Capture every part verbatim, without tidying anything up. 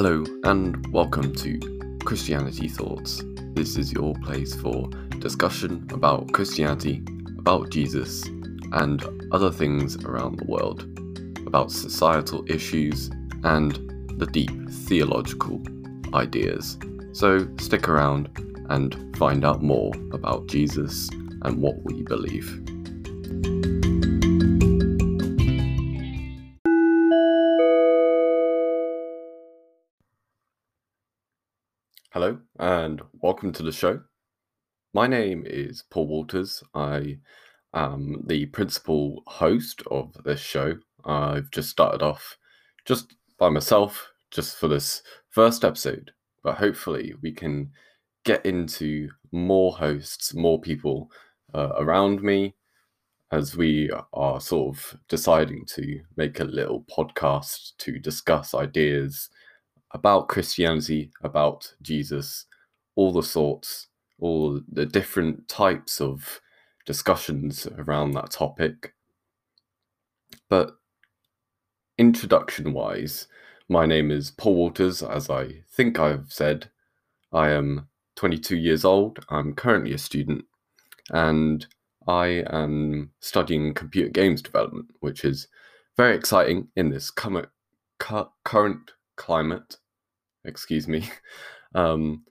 Hello and welcome to Christianity Thoughts. This is your place for discussion about Christianity, about Jesus, and other things around the world, about societal issues and the deep theological ideas. So stick around and find out more about Jesus and what we believe. Hello and welcome to the show. My name is Paul Walters. I am the principal host of this show. I've just started off just by myself, just for this first episode, but hopefully we can get into more hosts, more people uh, around me as we are sort of deciding to make a little podcast to discuss ideas about Christianity, about Jesus, all the sorts, all the different types of discussions around that topic. But introduction-wise, my name is Paul Walters, as I think I've said. I am twenty-two years old, I'm currently a student, and I am studying computer games development, which is very exciting in this com- cu- current climate, excuse me. Um,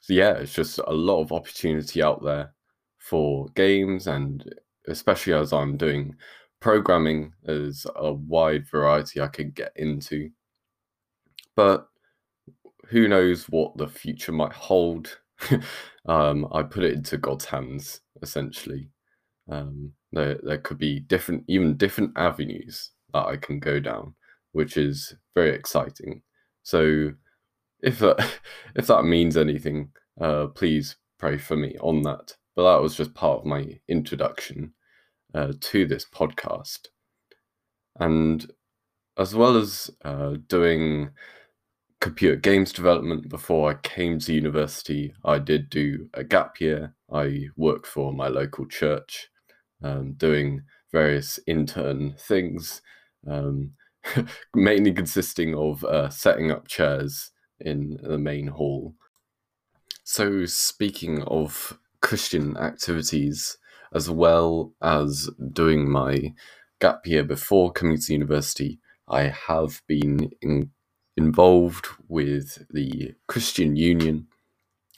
so yeah, it's just a lot of opportunity out there for games, and especially as I'm doing programming, there's a wide variety I could get into. But who knows what the future might hold? um, I put it into God's hands, essentially. Um, there, there could be different, even different avenues that I can go down, which is very exciting. So if that, if that means anything, uh, please pray for me on that. But that was just part of my introduction uh, to this podcast. And as well as uh, doing computer games development, before I came to university, I did do a gap year. I worked for my local church, um, doing various intern things, um, mainly consisting of uh, setting up chairs in the main hall. So speaking of Christian activities, as well as doing my gap year before coming to university, I have been in involved with the Christian Union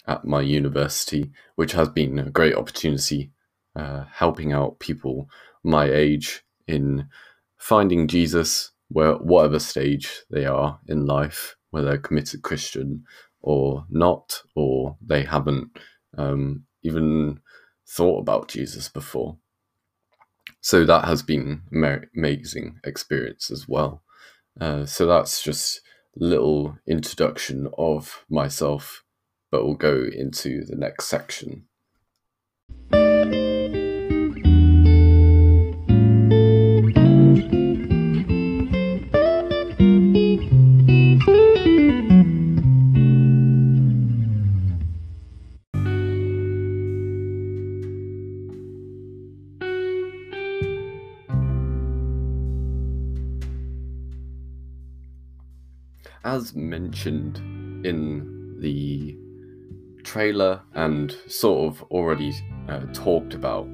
at my university, which has been a great opportunity, uh, helping out people my age in finding Jesus, where whatever stage they are in life, whether they're committed Christian or not, or they haven't um, even thought about Jesus before. So that has been an amazing experience as well. Uh, so that's just little introduction of myself, but we'll go into the next section. As mentioned in the trailer and sort of already uh, talked about,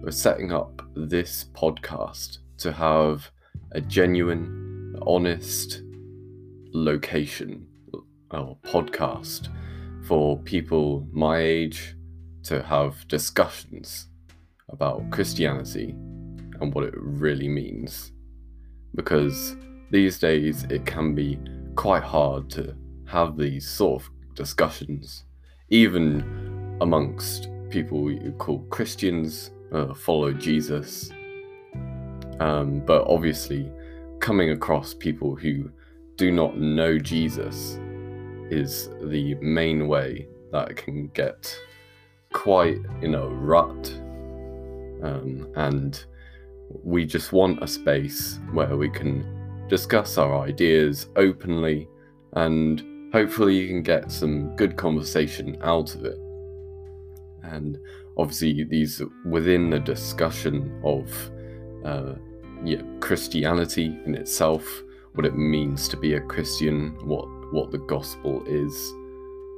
we're setting up this podcast to have a genuine, honest location or podcast for people my age to have discussions about Christianity and what it really means. Because these days it can be quite hard to have these sort of discussions, even amongst people you call Christians, uh, follow Jesus. Um, but obviously, coming across people who do not know Jesus is the main way that it can get quite in a rut. Um, and we just want a space where we can discuss our ideas openly, and hopefully you can get some good conversation out of it. And obviously these within the discussion of uh, yeah, Christianity in itself, what it means to be a Christian, what what the gospel is.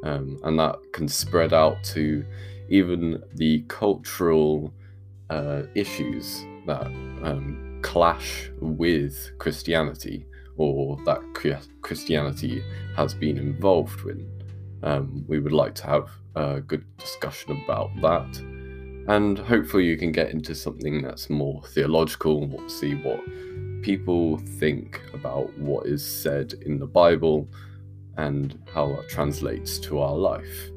Um, and that can spread out to even the cultural uh, issues that um, clash with Christianity, or that Christianity has been involved in. Um, we would like to have a good discussion about that, and hopefully you can get into something that's more theological, and we'll see what people think about what is said in the Bible and how that translates to our life.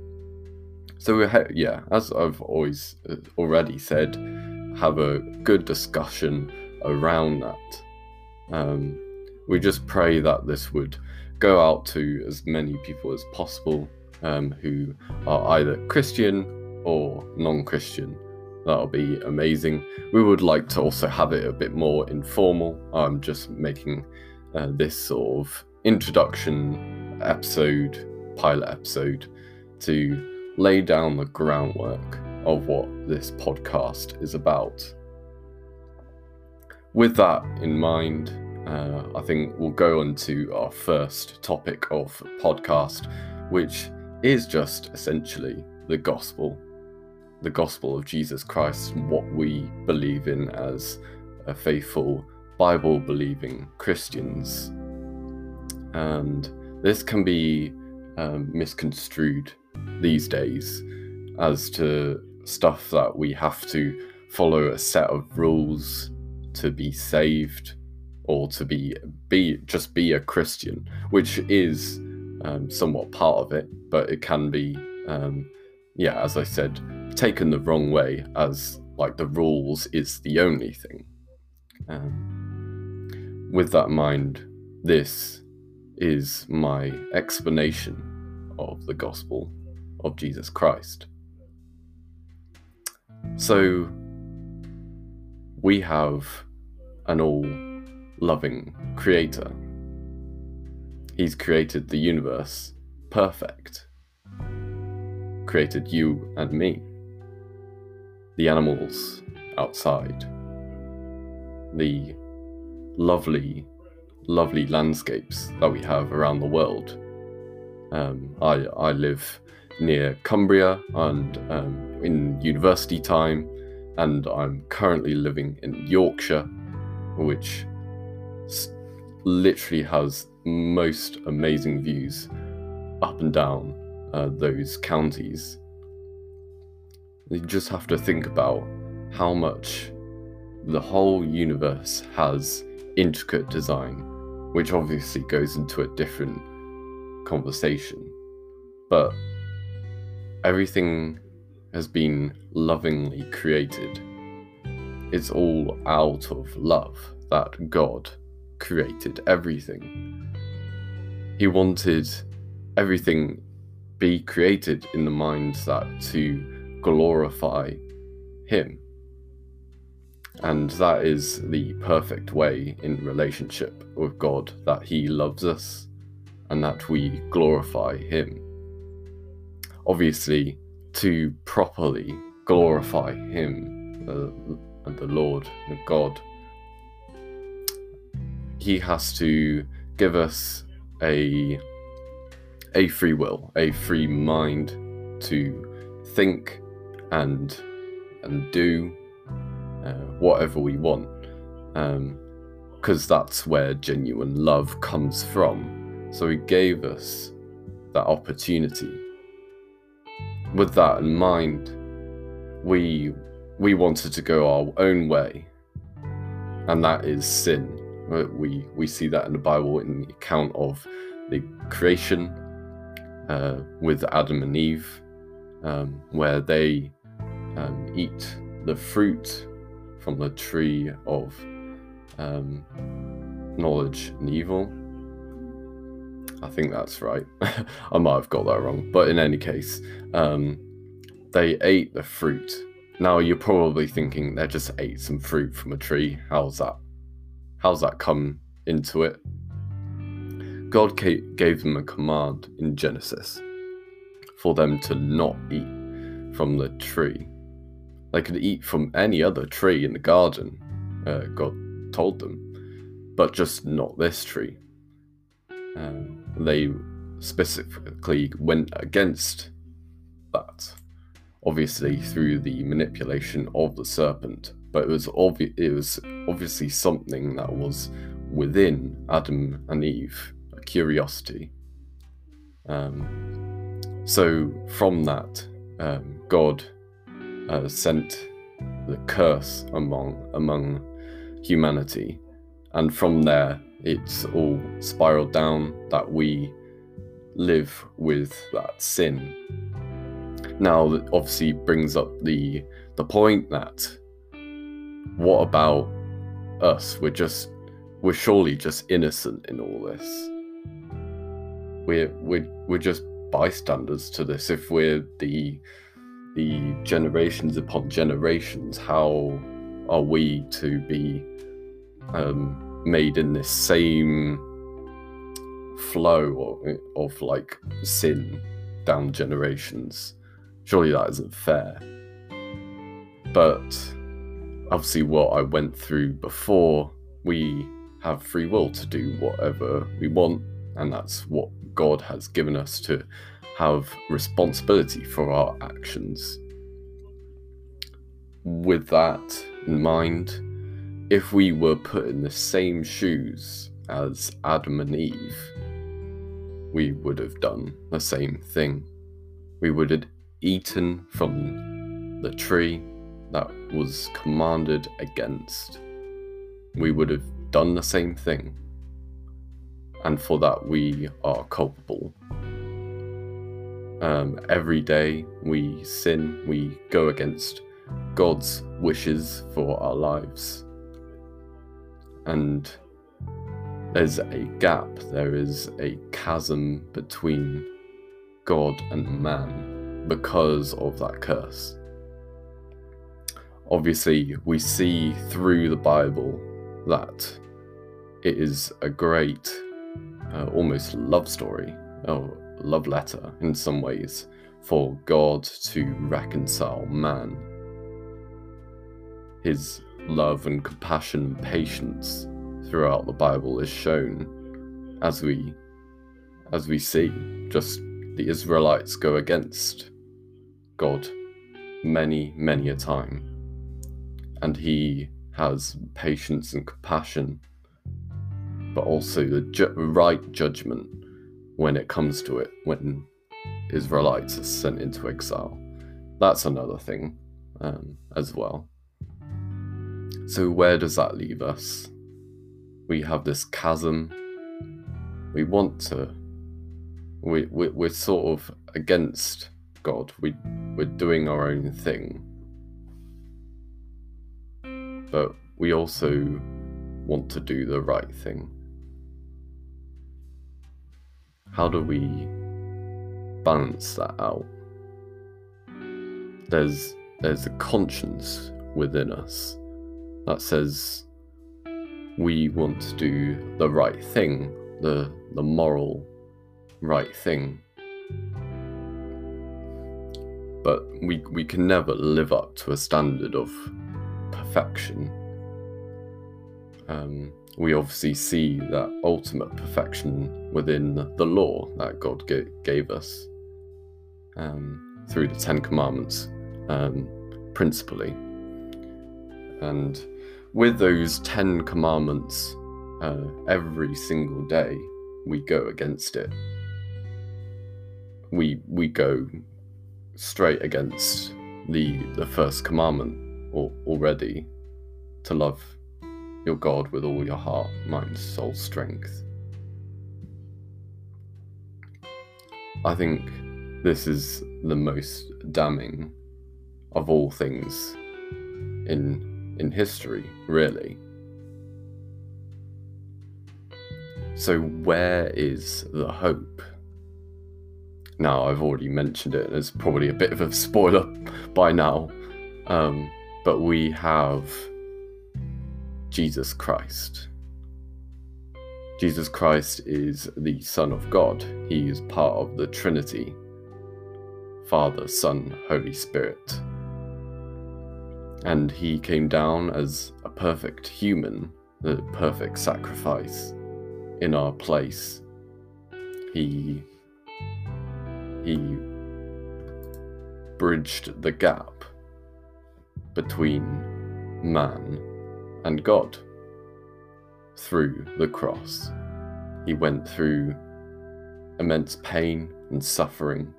So we ha- yeah, as I've always uh, already said, have a good discussion around that. Um, we just pray that this would go out to as many people as possible um, who are either Christian or non-Christian. That'll be amazing. We would like to also have it a bit more informal. I'm just making uh, this sort of introduction episode, pilot episode, to lay down the groundwork of what this podcast is about. With that in mind, uh, I think we'll go on to our first topic of the podcast, which is just essentially the gospel. The gospel of Jesus Christ, what we believe in as a faithful Bible-believing Christians. And this can be um, misconstrued these days as to stuff that we have to follow a set of rules to be saved, or to be, be just be a Christian, which is um, somewhat part of it, but it can be, um, yeah, as I said, taken the wrong way, as like the rules is the only thing. Um, with that in mind, this is my explanation of the gospel of Jesus Christ. So we have an all-loving creator. He's created the universe perfect, created you and me, the animals outside, the lovely, lovely landscapes that we have around the world. Um, I, I live near Cumbria, and um, in university time, and I'm currently living in Yorkshire, which literally has most amazing views up and down uh, those counties. You just have to think about how much the whole universe has intricate design, which obviously goes into a different conversation. But everything has been lovingly created. It's all out of love that God created everything. He wanted everything be created in the mind that to glorify him, and that is the perfect way in relationship with God, that he loves us and that we glorify him. Obviously, to properly glorify him uh, and the Lord and God, he has to give us a a free will, a free mind to think and and do uh, whatever we want, because um, that's where genuine love comes from. So he gave us that opportunity. With that in mind, we we wanted to go our own way, and that is sin. We, we see that in the Bible in the account of the creation uh, with Adam and Eve, um, where they Um, eat the fruit from the tree of um, knowledge and evil. I think that's right. I might have got that wrong, but in any case, um, they ate the fruit. Now you're probably thinking they just ate some fruit from a tree. How's that? How's that come into it? God gave them a command in Genesis for them to not eat from the tree. They could eat from any other tree in the garden, uh, God told them, but just not this tree. Um, they specifically went against that, obviously through the manipulation of the serpent. But it was obvi- it was obviously something that was within Adam and Eve, a curiosity. Um, so from that, um, God uh, sent the curse among among humanity, and from there it's all spiraled down that we live with that sin. Now that obviously brings up the the point that, what about us? We're just, we're surely just innocent in all this. We're we're we're just bystanders to this. If we're the the generations upon generations, how are we to be um, made in this same flow of, of like sin down generations? Surely that isn't fair. But obviously what I went through before, we have free will to do whatever we want, and that's what God has given us, to have responsibility for our actions. With that in mind, if we were put in the same shoes as Adam and Eve, we would have done the same thing. We would have eaten from the tree that was commanded against. We would have done the same thing, and for that we are culpable. Um, every day we sin, we go against God's wishes for our lives, and there's a gap, there is a chasm between God and man because of that curse. Obviously, we see through the Bible that it is a great, uh, almost love story, or love letter in some ways, for God to reconcile man. His love and compassion and patience throughout the Bible is shown, as we, as we see, just the Israelites go against God many, many a time. And he has patience and compassion, but also the ju- right judgment when it comes to it, when Israelites are sent into exile. That's another thing um, as well. So where does that leave us? We have this chasm. We want to, we, we, we're sort of against God. We, we're doing our own thing. But we also want to do the right thing. How do we balance that out? There's there's a conscience within us that says we want to do the right thing, the the moral right thing. But we we can never live up to a standard of perfection. Um, we obviously see that ultimate perfection within the law that God g- gave us um, through the Ten Commandments, um, principally. And with those Ten Commandments, uh, every single day we go against it. We we go straight against the the first commandment already, to love your God with all your heart, mind, soul, strength. I think this is the most damning of all things in in history, really. So where is the hope? Now, I've already mentioned it, it's probably a bit of a spoiler by now, um, but we have Jesus Christ. Jesus Christ is the Son of God. He is part of the Trinity, Father, Son, Holy Spirit. And he came down as a perfect human, the perfect sacrifice in our place. He he bridged the gap between man and God through the cross. He went through immense pain and suffering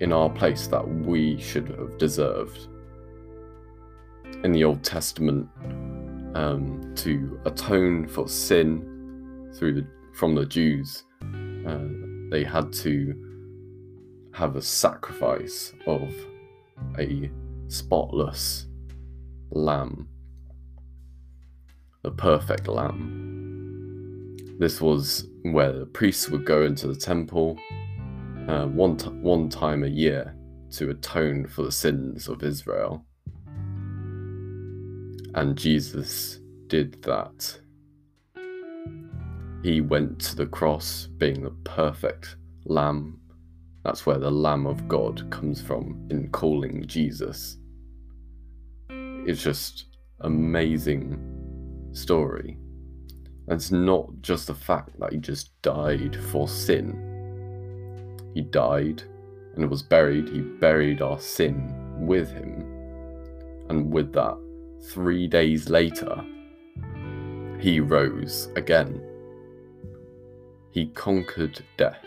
in our place that we should have deserved. In the Old Testament, um, to atone for sin through the, from the Jews, uh, they had to have a sacrifice of a spotless lamb, the perfect lamb. This was where the priests would go into the temple uh, one t- one time a year to atone for the sins of Israel. And Jesus did that. He went to the cross being the perfect lamb. That's where the Lamb of God comes from in calling Jesus. It's just amazing story. And it's not just the fact that he just died for sin. He died and was buried. He buried our sin with him. And with that, three days later, he rose again. He conquered death.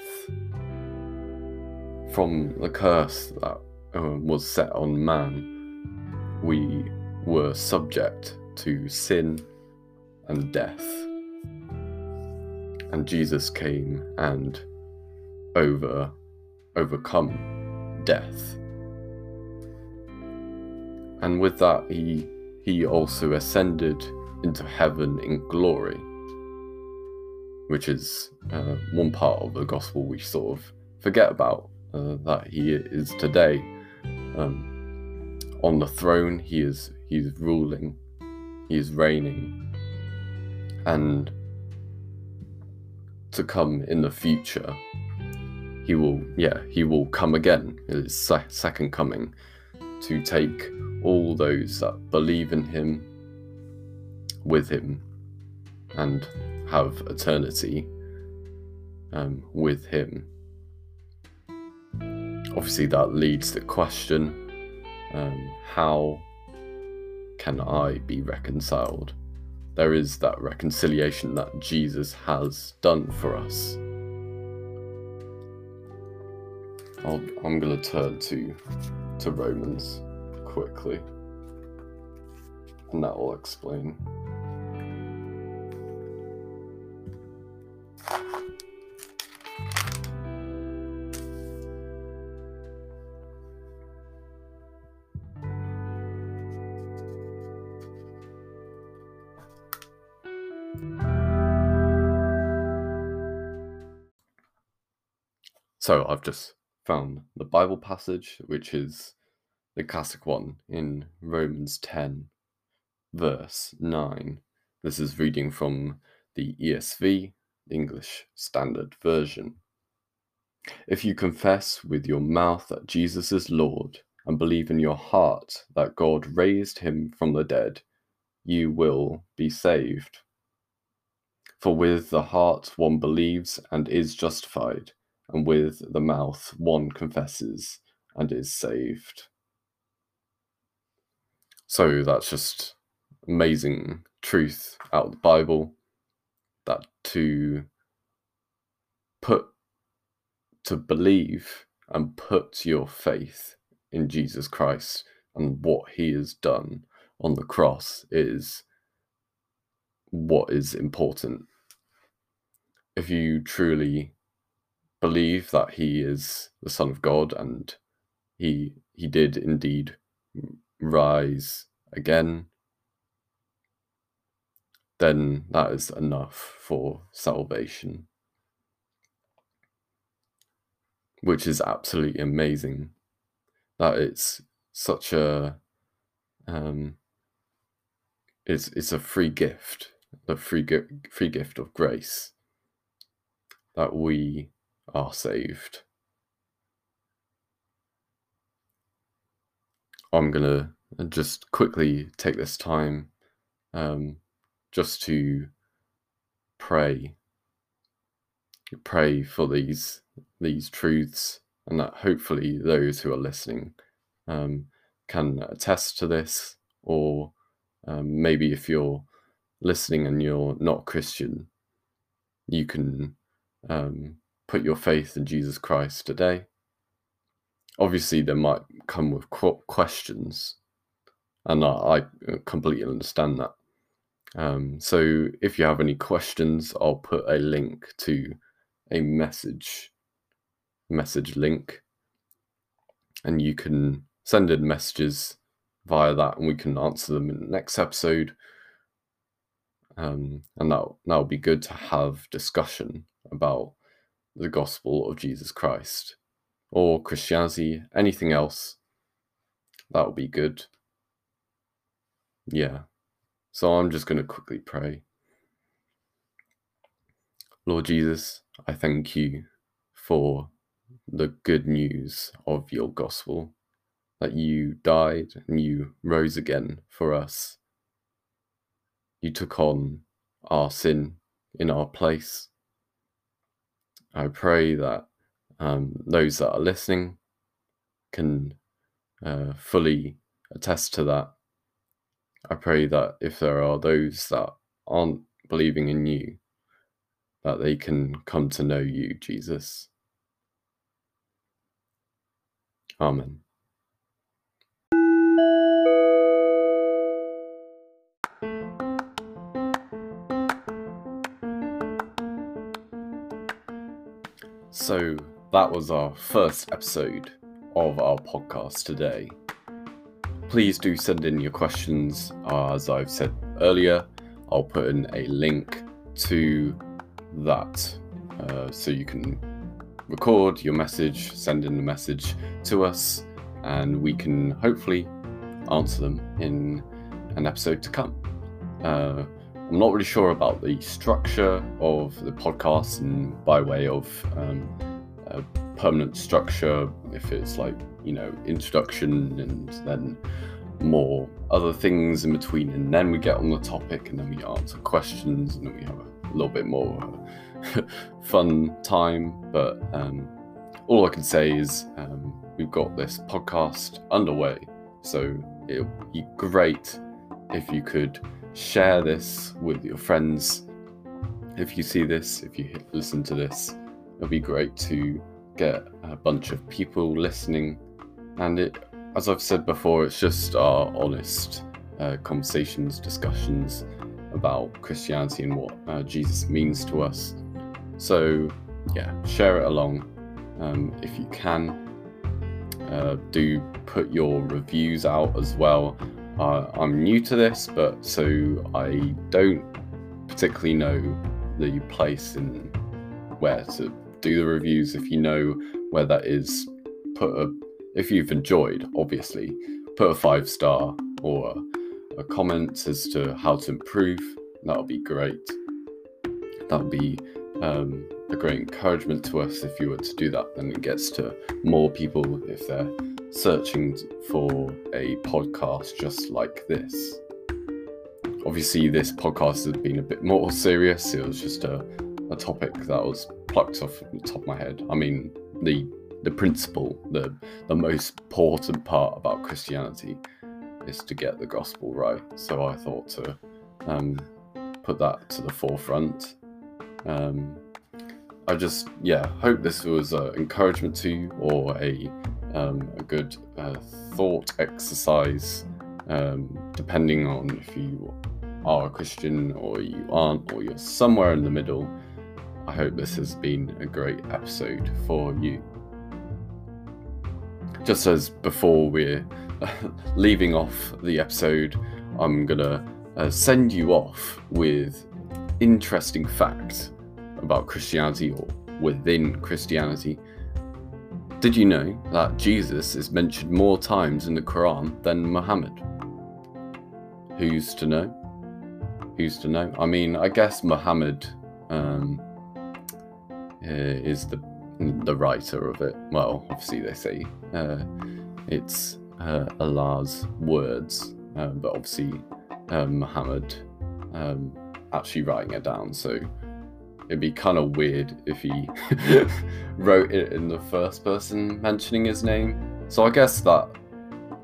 From the curse that uh, was set on man, we were subject to sin and death. And Jesus came and over, overcome death. And with that, he He also ascended into heaven in glory, which is uh, one part of the gospel we sort of forget about, uh, that he is today. Um, on the throne, he is he is ruling, he is reigning, and to come in the future, he will, yeah, he will come again, his second coming, to take all those that believe in him, with him, and have eternity um, with him. Obviously that leads to the question, um, how can I be reconciled? There is that reconciliation that Jesus has done for us. I'll, I'm going to turn to, to Romans quickly, and that will explain. So I've just found the Bible passage, which is the classic one in Romans ten, verse nine. This is reading from the E S V, English Standard Version. If you confess with your mouth that Jesus is Lord and believe in your heart that God raised him from the dead, you will be saved. For with the heart one believes and is justified, and with the mouth one confesses and is saved. So that's just amazing truth out of the Bible, that to put, to believe and put your faith in Jesus Christ and what he has done on the cross is what is important. If you truly believe that he is the Son of God and he he did indeed rise again, then that is enough for salvation, which is absolutely amazing, that it's such a um it's it's a free gift, the free free gift of grace, that we are saved. I'm going to just quickly take this time um, just to pray. Pray for these these truths and that hopefully those who are listening um, can attest to this, or um, maybe if you're listening and you're not Christian, you can um, put your faith in Jesus Christ today. Obviously, there might come with questions, and I, I completely understand that. Um, so if you have any questions, I'll put a link to a message, message link, and you can send in messages via that, and we can answer them in the next episode. Um, and that that'll be good to have discussion about the gospel of Jesus Christ or Christianity, anything else. That'll be good. Yeah. So I'm just going to quickly pray. Lord Jesus, I thank you for the good news of your gospel, that you died and you rose again for us. You took on our sin in our place. I pray that um, those that are listening can uh, fully attest to that. I pray that if there are those that aren't believing in you, that they can come to know you, Jesus. Amen. So that was our first episode of our podcast today. Please do send in your questions. Uh, as I've said earlier, I'll put in a link to that uh, so you can record your message, send in the message to us, and we can hopefully answer them in an episode to come. Uh, I'm not really sure about the structure of the podcast, and by way of um, a permanent structure, if it's like, you know, introduction and then more other things in between, and then we get on the topic, and then we answer questions, and then we have a little bit more fun time. But um, all I can say is um, we've got this podcast underway, so it'll be great if you could share this with your friends. If you see this, if you hit, listen to this, it'll be great to get a bunch of people listening. And it, as I've said before, it's just our honest uh, conversations, discussions about Christianity and what uh, Jesus means to us. So yeah, share it along um, if you can. Uh, do put your reviews out as well. Uh, I'm new to this, but so I don't particularly know the place and where to do the reviews. If you know where that is, put a, if you've enjoyed, obviously, put a five star or a, a comment as to how to improve. That'll be great. That'll be um, a great encouragement to us if you were to do that. Then it gets to more people if they're searching for a podcast just like this. Obviously, this podcast has been a bit more serious. It was just a, a topic that was plucked off the top of my head. I mean, the the principle, the the most important part about Christianity is to get the gospel right. So I thought to um, put that to the forefront. Um, I just, yeah, hope this was an encouragement to you, or a, um, a good uh, thought exercise, um, depending on if you are a Christian or you aren't, or you're somewhere in the middle. I hope this has been a great episode for you. Just as before we're leaving off the episode, I'm going to uh, send you off with interesting facts about Christianity, or within Christianity. Did you know that Jesus is mentioned more times in the Quran than Muhammad? Who's to know? Who's to know? I mean, I guess Muhammad... Um, is the the writer of it. Well, obviously they say uh, it's uh, Allah's words, uh, but obviously uh, Muhammad um, actually writing it down, so it'd be kind of weird if he wrote it in the first person mentioning his name. So I guess that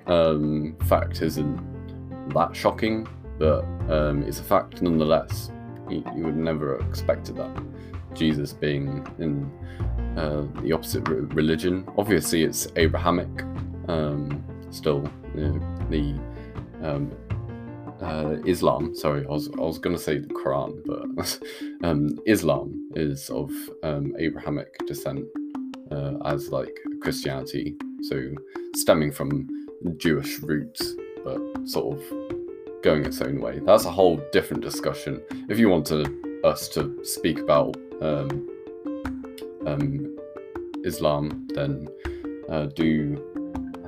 um, fact isn't that shocking, but um, it's a fact nonetheless. You, you would never have expected that. Jesus being in uh, the opposite re- religion. Obviously it's Abrahamic, um, still, you know, the um, uh, Islam, sorry, I was, I was going to say the Quran, but um, Islam is of um, Abrahamic descent, uh, as like Christianity, so stemming from Jewish roots, but sort of going its own way. That's a whole different discussion. If you want to, us to speak about Um, um, Islam, then uh, do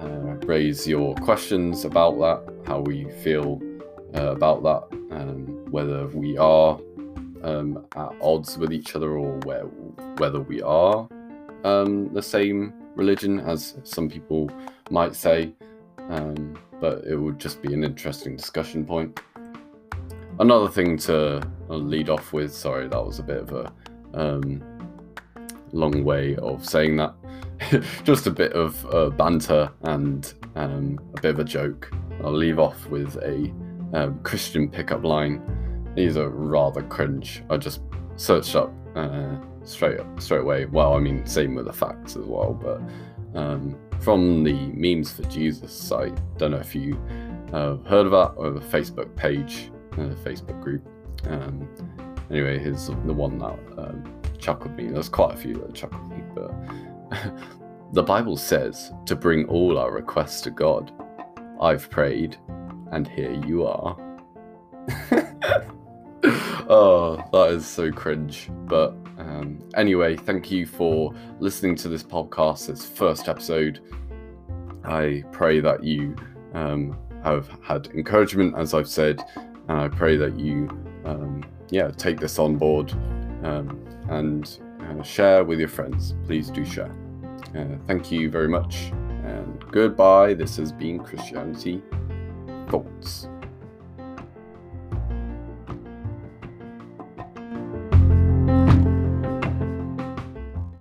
uh, raise your questions about that, how we feel uh, about that, um, whether we are um, at odds with each other, or where, whether we are um, the same religion, as some people might say, um, but it would just be an interesting discussion point. Another thing to lead off with, sorry, that was a bit of a Um, long way of saying that. Just a bit of uh, banter and um, a bit of a joke. I'll leave off with a um, Christian pickup line. These are rather cringe. I just searched up uh, straight up, straight away. Well, I mean, same with the facts as well, but um, from the Memes for Jesus site. Don't know if you uh, heard of that, or the Facebook page, uh, Facebook group. Um, Anyway, here's the one that um, chuckled me. There's quite a few that chuckled me, but the Bible says to bring all our requests to God. I've prayed, and here you are. Oh, that is so cringe. But um, anyway, thank you for listening to this podcast, this first episode. I pray that you um, have had encouragement, as I've said, and I pray that you... Um, yeah, take this on board, um, and uh, share with your friends. Please do share. Uh, thank you very much, and goodbye. This has been Christianity Thoughts.